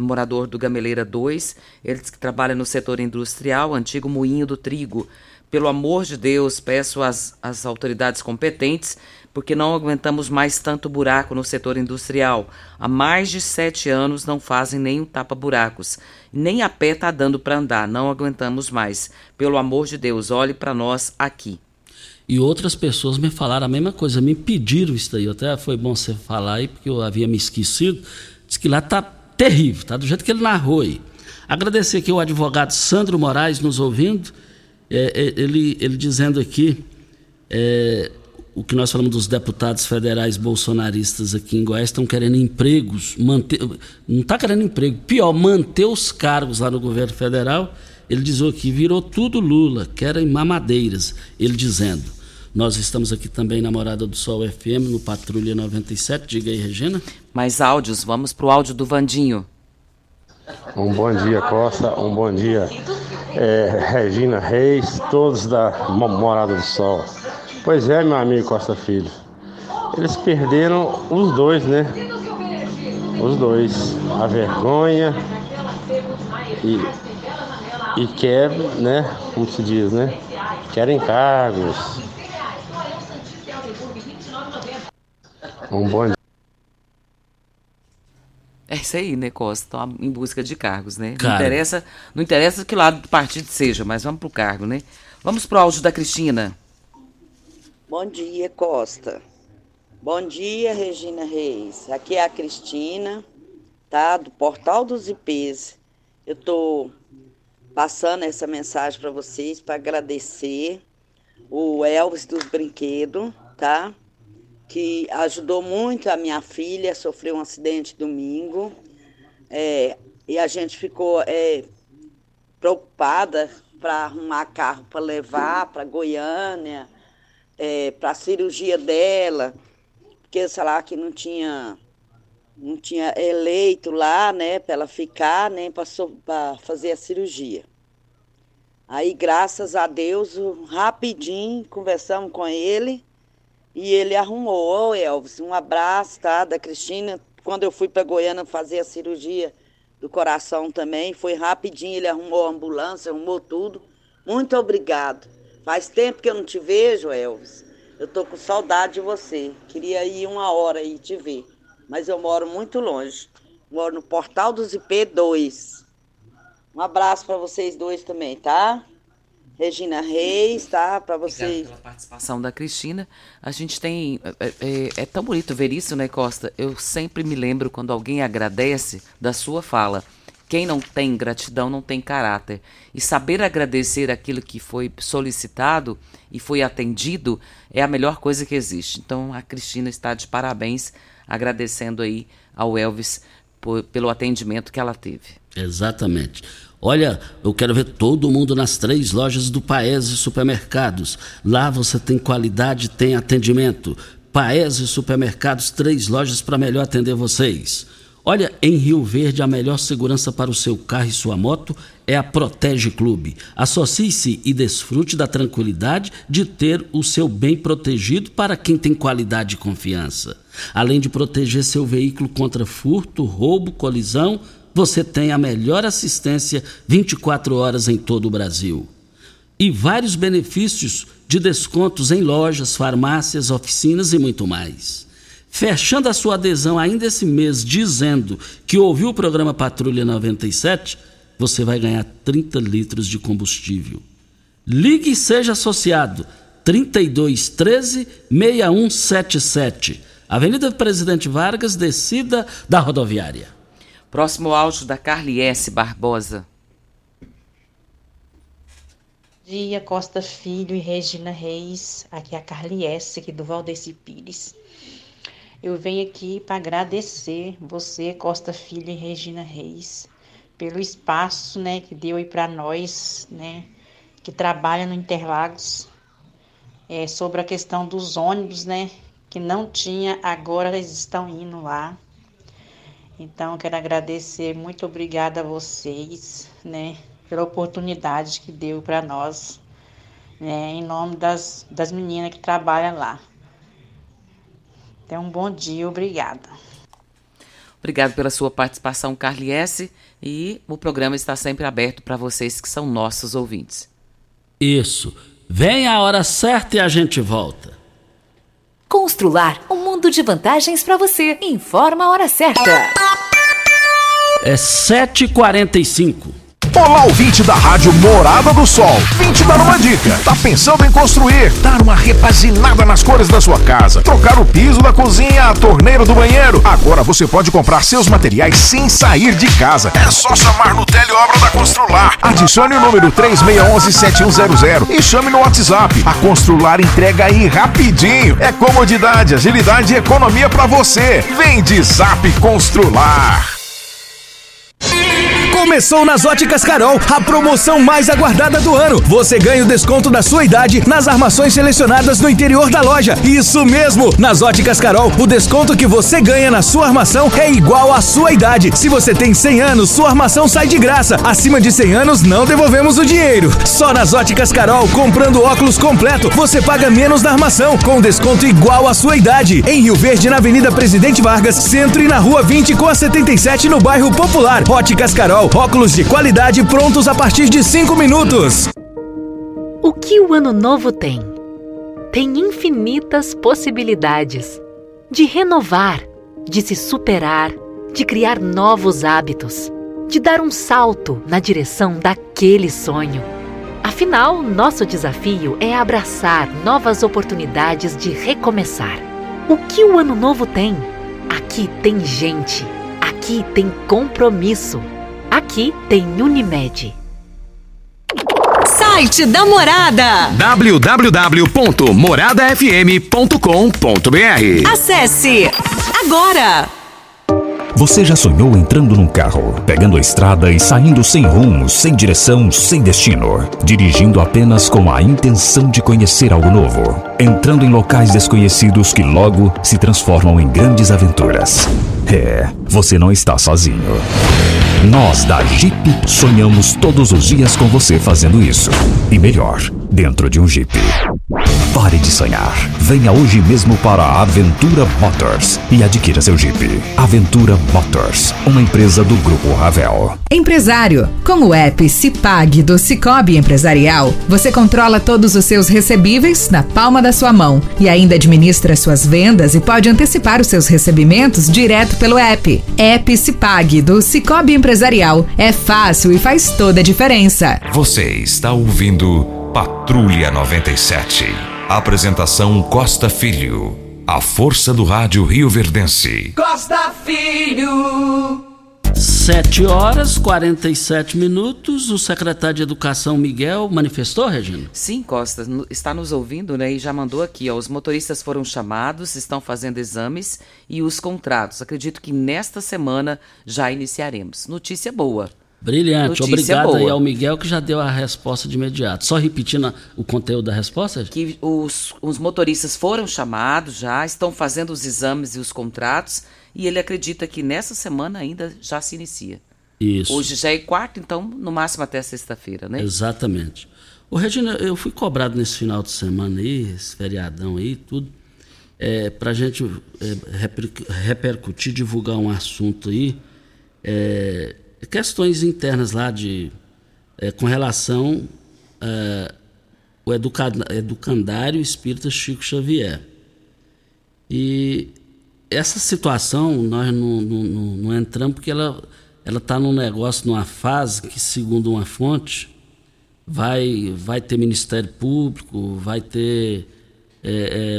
morador do Gameleira 2, ele diz que trabalha no setor industrial, antigo Moinho do Trigo. Pelo amor de Deus, peço às autoridades competentes, porque não aguentamos mais tanto buraco no setor industrial. Há mais de 7 anos não fazem nenhum tapa-buracos. Nem a pé está dando para andar, não aguentamos mais. Pelo amor de Deus, olhe para nós aqui. E outras pessoas me falaram a mesma coisa, me pediram isso daí. Até foi bom você falar aí, porque eu havia me esquecido. Diz que lá está terrível, tá do jeito que ele narrou aí. Agradecer aqui ao advogado Sandro Moraes nos ouvindo. Ele dizendo aqui... o que nós falamos dos deputados federais bolsonaristas aqui em Goiás, estão querendo empregos, não está querendo emprego, pior, manter os cargos lá no governo federal. Ele diz aqui, virou tudo Lula, querem mamadeiras, ele dizendo. Nós estamos aqui também na Morada do Sol FM, no Patrulha 97, diga aí, Regina. Mais áudios, vamos para o áudio do Vandinho. Um bom dia, Costa, um bom dia, Regina Reis, todos da Morada do Sol. Pois é, meu amigo Costa Filho, eles perderam os dois, né? Os dois, a vergonha e querem, né? Como se diz, né? Querem cargos. Um bom dia. É isso aí, né, Costa? Estão em busca de cargos, né? Claro. Não interessa que lado do partido seja, mas vamos para o cargo, né? Vamos para o áudio da Cristina. Bom dia, Costa. Bom dia, Regina Reis. Aqui é a Cristina, tá? Do Portal dos IPs. Eu estou passando essa mensagem para vocês para agradecer o Elvis dos Brinquedos, tá? Que ajudou muito a minha filha, sofreu um acidente domingo, e a gente ficou preocupada para arrumar carro para levar para Goiânia, para a cirurgia dela, porque sei lá que não tinha eleito lá, né, para ela ficar, nem para fazer a cirurgia. Aí, graças a Deus, rapidinho conversamos com ele. E ele arrumou, Elvis, um abraço, tá, da Cristina. Quando eu fui para Goiânia fazer a cirurgia do coração também, foi rapidinho, ele arrumou a ambulância, arrumou tudo. Muito obrigado. Faz tempo que eu não te vejo, Elvis. Eu tô com saudade de você. Queria ir uma hora aí te ver, mas eu moro muito longe. Moro no Portal dos IP2. Um abraço para vocês dois também, tá? Regina Reis, tá? Para vocês. Obrigado pela participação da Cristina. A gente tem... É tão bonito ver isso, né, Costa? Eu sempre me lembro, quando alguém agradece, da sua fala. Quem não tem gratidão não tem caráter. E saber agradecer aquilo que foi solicitado e foi atendido é a melhor coisa que existe. Então, a Cristina está de parabéns, agradecendo aí ao Elvis pelo atendimento que ela teve. Exatamente. Olha, eu quero ver todo mundo nas 3 lojas do Paese Supermercados. Lá você tem qualidade, tem atendimento. Paese Supermercados, 3 lojas para melhor atender vocês. Olha, em Rio Verde, a melhor segurança para o seu carro e sua moto é a Protege Clube. Associe-se e desfrute da tranquilidade de ter o seu bem protegido para quem tem qualidade e confiança. Além de proteger seu veículo contra furto, roubo, colisão... Você tem a melhor assistência 24 horas em todo o Brasil. E vários benefícios de descontos em lojas, farmácias, oficinas e muito mais. Fechando a sua adesão ainda esse mês, dizendo que ouviu o programa Patrulha 97, você vai ganhar 30 litros de combustível. Ligue e seja associado. 3213-6177. Avenida Presidente Vargas, descida da rodoviária. Próximo áudio da Carly S. Barbosa. Bom dia, Costa Filho e Regina Reis. Aqui é a Carly S., aqui do Valdeci Pires. Eu venho aqui para agradecer você, Costa Filho e Regina Reis, pelo espaço, né, que deu aí para nós, né, que trabalha no Interlagos, sobre a questão dos ônibus, né, que não tinha, agora eles estão indo lá. Então, quero agradecer, muito obrigada a vocês, né, pela oportunidade que deu para nós, né, em nome das meninas que trabalham lá. Então, um bom dia, obrigada. Obrigado pela sua participação, Carly S., e o programa está sempre aberto para vocês que são nossos ouvintes. Isso. Vem a hora certa e a gente volta. Constrular, um mundo de vantagens para você. Informa a hora certa. É 7h45. Olá, ouvinte da Rádio Morada do Sol. Vim te dar uma dica. Tá pensando em construir? Dar uma repaginada nas cores da sua casa? Trocar o piso da cozinha, a torneira do banheiro? Agora você pode comprar seus materiais sem sair de casa. É só chamar no Teleobra da Constrular. Adicione o número 3611-7100 e chame no WhatsApp. A Constrular entrega aí rapidinho. É comodidade, agilidade e economia pra você. Vem de Zap Constrular. Começou nas Óticas Carol a promoção mais aguardada do ano. Você ganha o desconto da sua idade nas armações selecionadas no interior da loja. Isso mesmo! Nas Óticas Carol, o desconto que você ganha na sua armação é igual à sua idade. Se você tem 100 anos, sua armação sai de graça. Acima de 100 anos, não devolvemos o dinheiro. Só nas Óticas Carol, comprando óculos completo, você paga menos na armação, com desconto igual à sua idade. Em Rio Verde, na Avenida Presidente Vargas, Centro e na Rua 20 com a 77, no bairro Popular. Óticas Carol. Óculos de qualidade prontos a partir de 5 minutos. O que o Ano Novo tem? Tem infinitas possibilidades. de renovar, de se superar, de criar novos hábitos, de dar um salto na direção daquele sonho. Afinal, nosso desafio é abraçar novas oportunidades de recomeçar. O que o Ano Novo tem? Aqui tem gente. Aqui tem compromisso. Aqui tem Unimed. Site da Morada. www.moradafm.com.br. Acesse agora. Você já sonhou entrando num carro, pegando a estrada e saindo sem rumo, sem direção, sem destino, dirigindo apenas com a intenção de conhecer algo novo, entrando em locais desconhecidos que logo se transformam em grandes aventuras? É, você não está sozinho. Nós da Jeep sonhamos todos os dias com você fazendo isso. E melhor, dentro de um Jeep. Pare de sonhar. Venha hoje mesmo para a Aventura Motors e adquira seu Jeep. Aventura Motors, uma empresa do Grupo Ravel. Empresário, com o app Cipag do Cicobi Empresarial, você controla todos os seus recebíveis na palma da sua mão e ainda administra suas vendas e pode antecipar os seus recebimentos direto pelo app. App Cipag do Cicobi Empresarial. É fácil e faz toda a diferença. Você está ouvindo Patrulha 97. Apresentação Costa Filho. A força do rádio rioverdense. Costa Filho. 7h47. O secretário de Educação, Miguel, manifestou, Regina? Sim, Costa. Está nos ouvindo, né? E já mandou aqui, ó. Os motoristas foram chamados, estão fazendo exames e os contratos. Acredito que nesta semana já iniciaremos. Notícia boa. Brilhante. Obrigado aí ao Miguel, que já deu a resposta de imediato. Só repetindo o conteúdo da resposta? Que os motoristas foram chamados já, estão fazendo os exames e os contratos. E ele acredita que nessa semana ainda já se inicia. Isso. Hoje já é quarta, então no máximo até sexta-feira, né? Exatamente. Ô, Regina, eu fui cobrado nesse final de semana aí, esse feriadão aí, tudo, pra gente repercutir, divulgar um assunto aí, questões internas lá com relação ao educandário espírita Chico Xavier. E essa situação, nós não entramos porque ela está num negócio, numa fase que, segundo uma fonte, vai ter Ministério Público, vai ter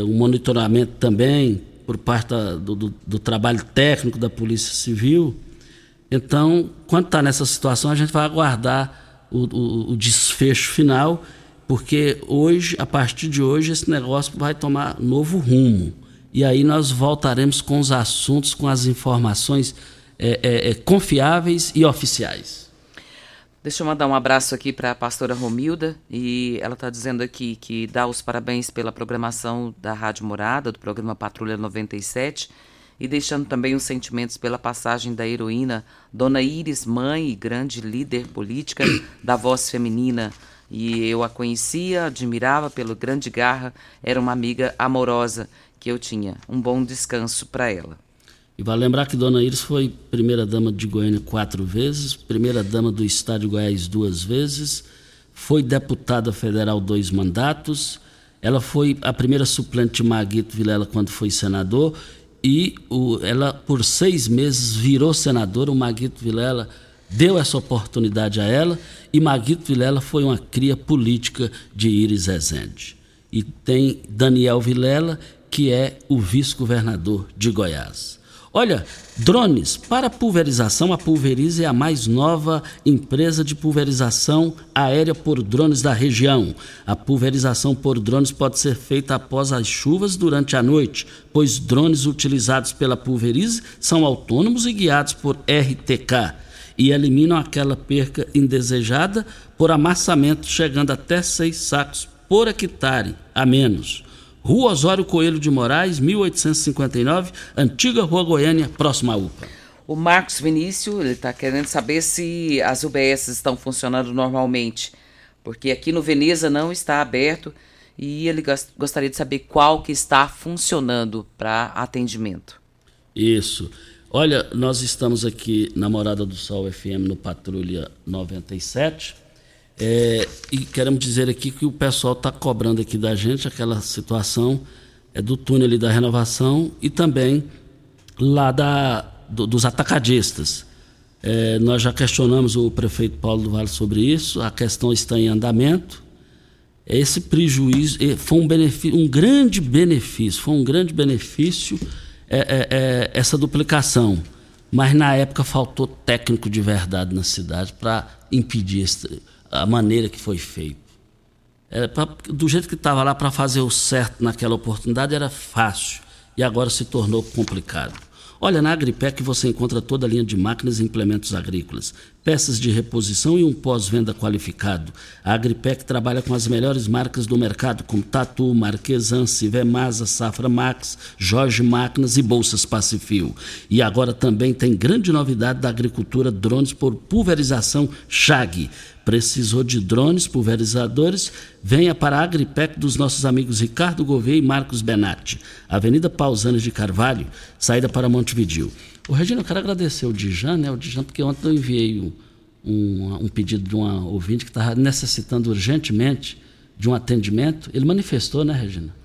um monitoramento também por parte do trabalho técnico da Polícia Civil. Então, quando está nessa situação, a gente vai aguardar o desfecho final, porque hoje, a partir de hoje, esse negócio vai tomar novo rumo. E aí nós voltaremos com os assuntos, com as informações confiáveis e oficiais. Deixa eu mandar um abraço aqui para a pastora Romilda, e ela está dizendo aqui que dá os parabéns pela programação da Rádio Morada, do programa Patrulha 97, e deixando também os sentimentos pela passagem da heroína Dona Iris, mãe e grande líder política da voz feminina. E eu a conhecia, admirava pelo grande garra, era uma amiga amorosa que eu tinha. Um bom descanso para ela. E vale lembrar que Dona Iris foi primeira-dama de Goiânia 4 vezes, primeira-dama do Estado de Goiás 2 vezes, foi deputada federal 2 mandatos, ela foi a primeira suplente de Maguito Vilela quando foi senador, e ela por 6 meses virou senadora. O Maguito Vilela deu essa oportunidade a ela, e Maguito Vilela foi uma cria política de Iris Rezende. E tem Daniel Vilela, que é o vice-governador de Goiás. Olha, drones para pulverização. A Pulveriza é a mais nova empresa de pulverização aérea por drones da região. A pulverização por drones pode ser feita após as chuvas durante a noite, pois drones utilizados pela Pulveriza são autônomos e guiados por RTK e eliminam aquela perca indesejada por amassamento, chegando até 6 sacos por hectare a menos. Rua Osório Coelho de Moraes, 1859, antiga Rua Goiânia, próxima à UPA. O Marcos Vinícius, ele está querendo saber se as UBS estão funcionando normalmente, porque aqui no Veneza não está aberto, e ele gostaria de saber qual que está funcionando para atendimento. Isso. Olha, nós estamos aqui na Morada do Sol FM, no Patrulha 97, e queremos dizer aqui que o pessoal está cobrando aqui da gente aquela situação do túnel ali da renovação e também lá dos atacadistas. Nós já questionamos o prefeito Paulo do Vale sobre isso, a questão está em andamento. Esse prejuízo foi um grande benefício essa duplicação, mas na época faltou técnico de verdade na cidade para impedir a maneira que foi feito. Do jeito que estava lá, para fazer o certo naquela oportunidade era fácil e agora se tornou complicado. Olha, na Agripec você encontra toda a linha de máquinas e implementos agrícolas, peças de reposição e um pós-venda qualificado. A Agripec trabalha com as melhores marcas do mercado, como Tatu, Marquesan, Sivemasa, Safra Max, Jorge Máquinas e Bolsas Pacifil. E agora também tem grande novidade da agricultura: drones por pulverização Chag. Precisou de drones, pulverizadores? Venha para a Agripec dos nossos amigos Ricardo Gouveia e Marcos Benatti, Avenida Pausanes de Carvalho, saída para Montevidéu. Ô, Regina, eu quero agradecer o Dijan, né? O Dijan, porque ontem eu enviei um pedido de uma ouvinte que estava necessitando urgentemente de um atendimento. Ele manifestou, né, Regina?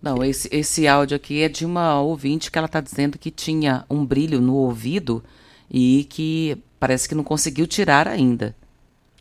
Não, esse áudio aqui é de uma ouvinte que ela está dizendo que tinha um brilho no ouvido e que parece que não conseguiu tirar ainda.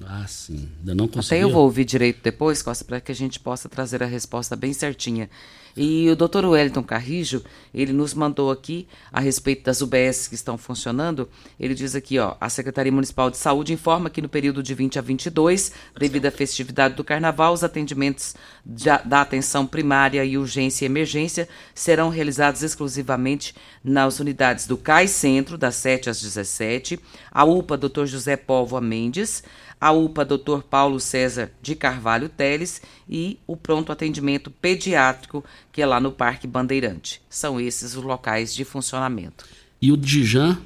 Ah, sim. Ainda não consegui. Até eu vou ouvir direito depois, Costa, para que a gente possa trazer a resposta bem certinha. E o Dr. Wellington Carrijo, ele nos mandou aqui a respeito das UBS que estão funcionando. Ele diz aqui, ó: a Secretaria Municipal de Saúde informa que no período de 20 a 22, devido à festividade do Carnaval, os atendimentos da atenção primária e urgência e emergência serão realizados exclusivamente nas unidades do CAI Centro, das 7 às 17, a UPA Dr. José Póvoa Mendes, a UPA Dr. Paulo César de Carvalho Teles e o pronto atendimento pediátrico, que é lá no Parque Bandeirante. São esses os locais de funcionamento. E o Dijan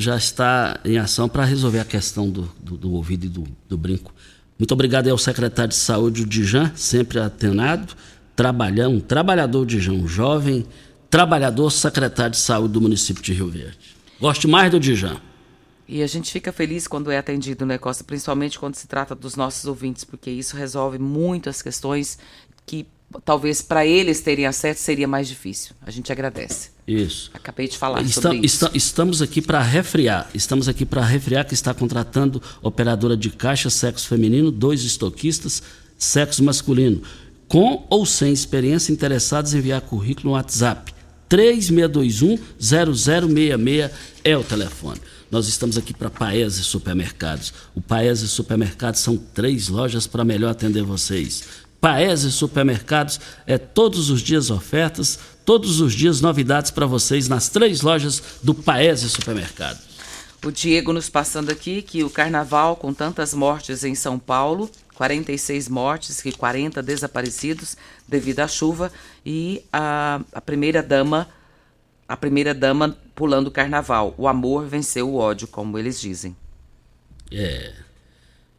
já está em ação para resolver a questão do ouvido e do brinco. Muito obrigado ao secretário de Saúde, o Dijan, sempre atenado, um trabalhador Dijan, um jovem trabalhador, secretário de Saúde do município de Rio Verde. Gosto mais do Dijan. E a gente fica feliz quando é atendido, né, Costa? Principalmente quando se trata dos nossos ouvintes, porque isso resolve muitas questões que talvez para eles terem acesso seria mais difícil. A gente agradece. Isso. Acabei de falar sobre isso. Estamos aqui para refrear. Que está contratando operadora de caixa, sexo feminino, 2 estoquistas, sexo masculino. Com ou sem experiência, interessados em enviar currículo no WhatsApp. 3621-0066 é o telefone. Nós estamos aqui para Paese Supermercados. O Paese Supermercados são 3 lojas para melhor atender vocês. Paese Supermercados é todos os dias ofertas, todos os dias novidades para vocês nas 3 lojas do Paese Supermercados. O Diego nos passando aqui que o Carnaval, com tantas mortes em São Paulo, 46 mortes e 40 desaparecidos devido à chuva, e a primeira dama pulando o Carnaval. O amor venceu o ódio, como eles dizem.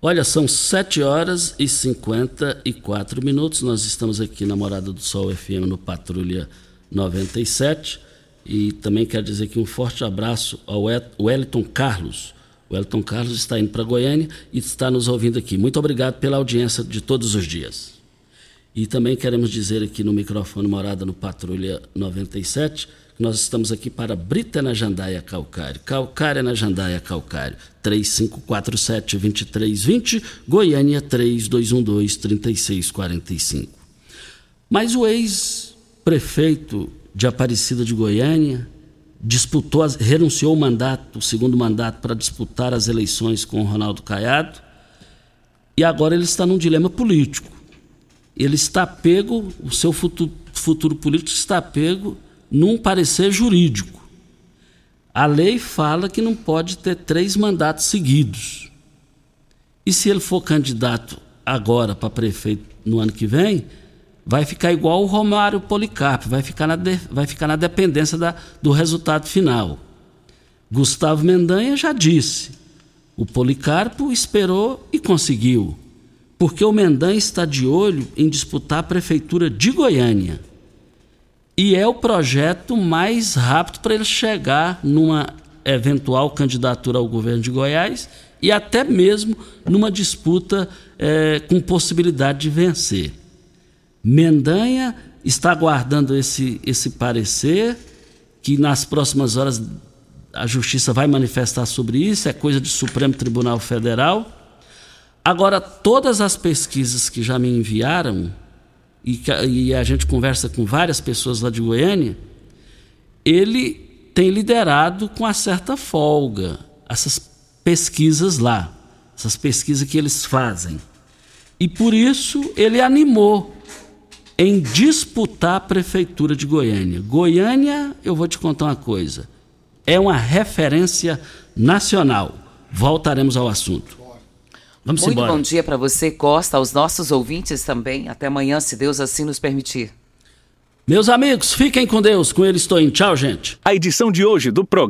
Olha, são 7:54. Nós estamos aqui na Morada do Sol FM, no Patrulha 97. E também quero dizer aqui um forte abraço ao Wellington Carlos. O Wellington Carlos está indo para Goiânia e está nos ouvindo aqui. Muito obrigado pela audiência de todos os dias. E também queremos dizer aqui no microfone Morada no Patrulha 97... Nós estamos aqui para Brita na Jandaia Calcário, Calcária na Jandaia Calcário, 3547-2320, Goiânia 3212-3645. Mas o ex-prefeito de Aparecida de Goiânia renunciou o segundo mandato para disputar as eleições com o Ronaldo Caiado, e agora ele está num dilema político. Ele está pego, o seu futuro político está pego num parecer jurídico. A lei fala que não pode ter 3 mandatos seguidos. E se ele for candidato agora para prefeito no ano que vem, vai ficar igual o Romário Policarpo, vai ficar na dependência do resultado final. Gustavo Mendanha já disse: o Policarpo esperou e conseguiu, porque o Mendanha está de olho em disputar a prefeitura de Goiânia. E é o projeto mais rápido para ele chegar numa eventual candidatura ao governo de Goiás e até mesmo numa disputa com possibilidade de vencer. Mendanha está aguardando esse parecer, que nas próximas horas a Justiça vai manifestar sobre isso, é coisa do Supremo Tribunal Federal. Agora, todas as pesquisas que já me enviaram, e a gente conversa com várias pessoas lá de Goiânia, ele tem liderado com uma certa folga essas pesquisas lá, essas pesquisas que eles fazem. E por isso ele animou em disputar a prefeitura de Goiânia. Goiânia, eu vou te contar uma coisa, é uma referência nacional. Voltaremos ao assunto. Vamos Muito embora. Bom dia para você, Costa, aos nossos ouvintes também. Até amanhã, se Deus assim nos permitir. Meus amigos, fiquem com Deus. Com ele estou indo. Tchau, gente. A edição de hoje do programa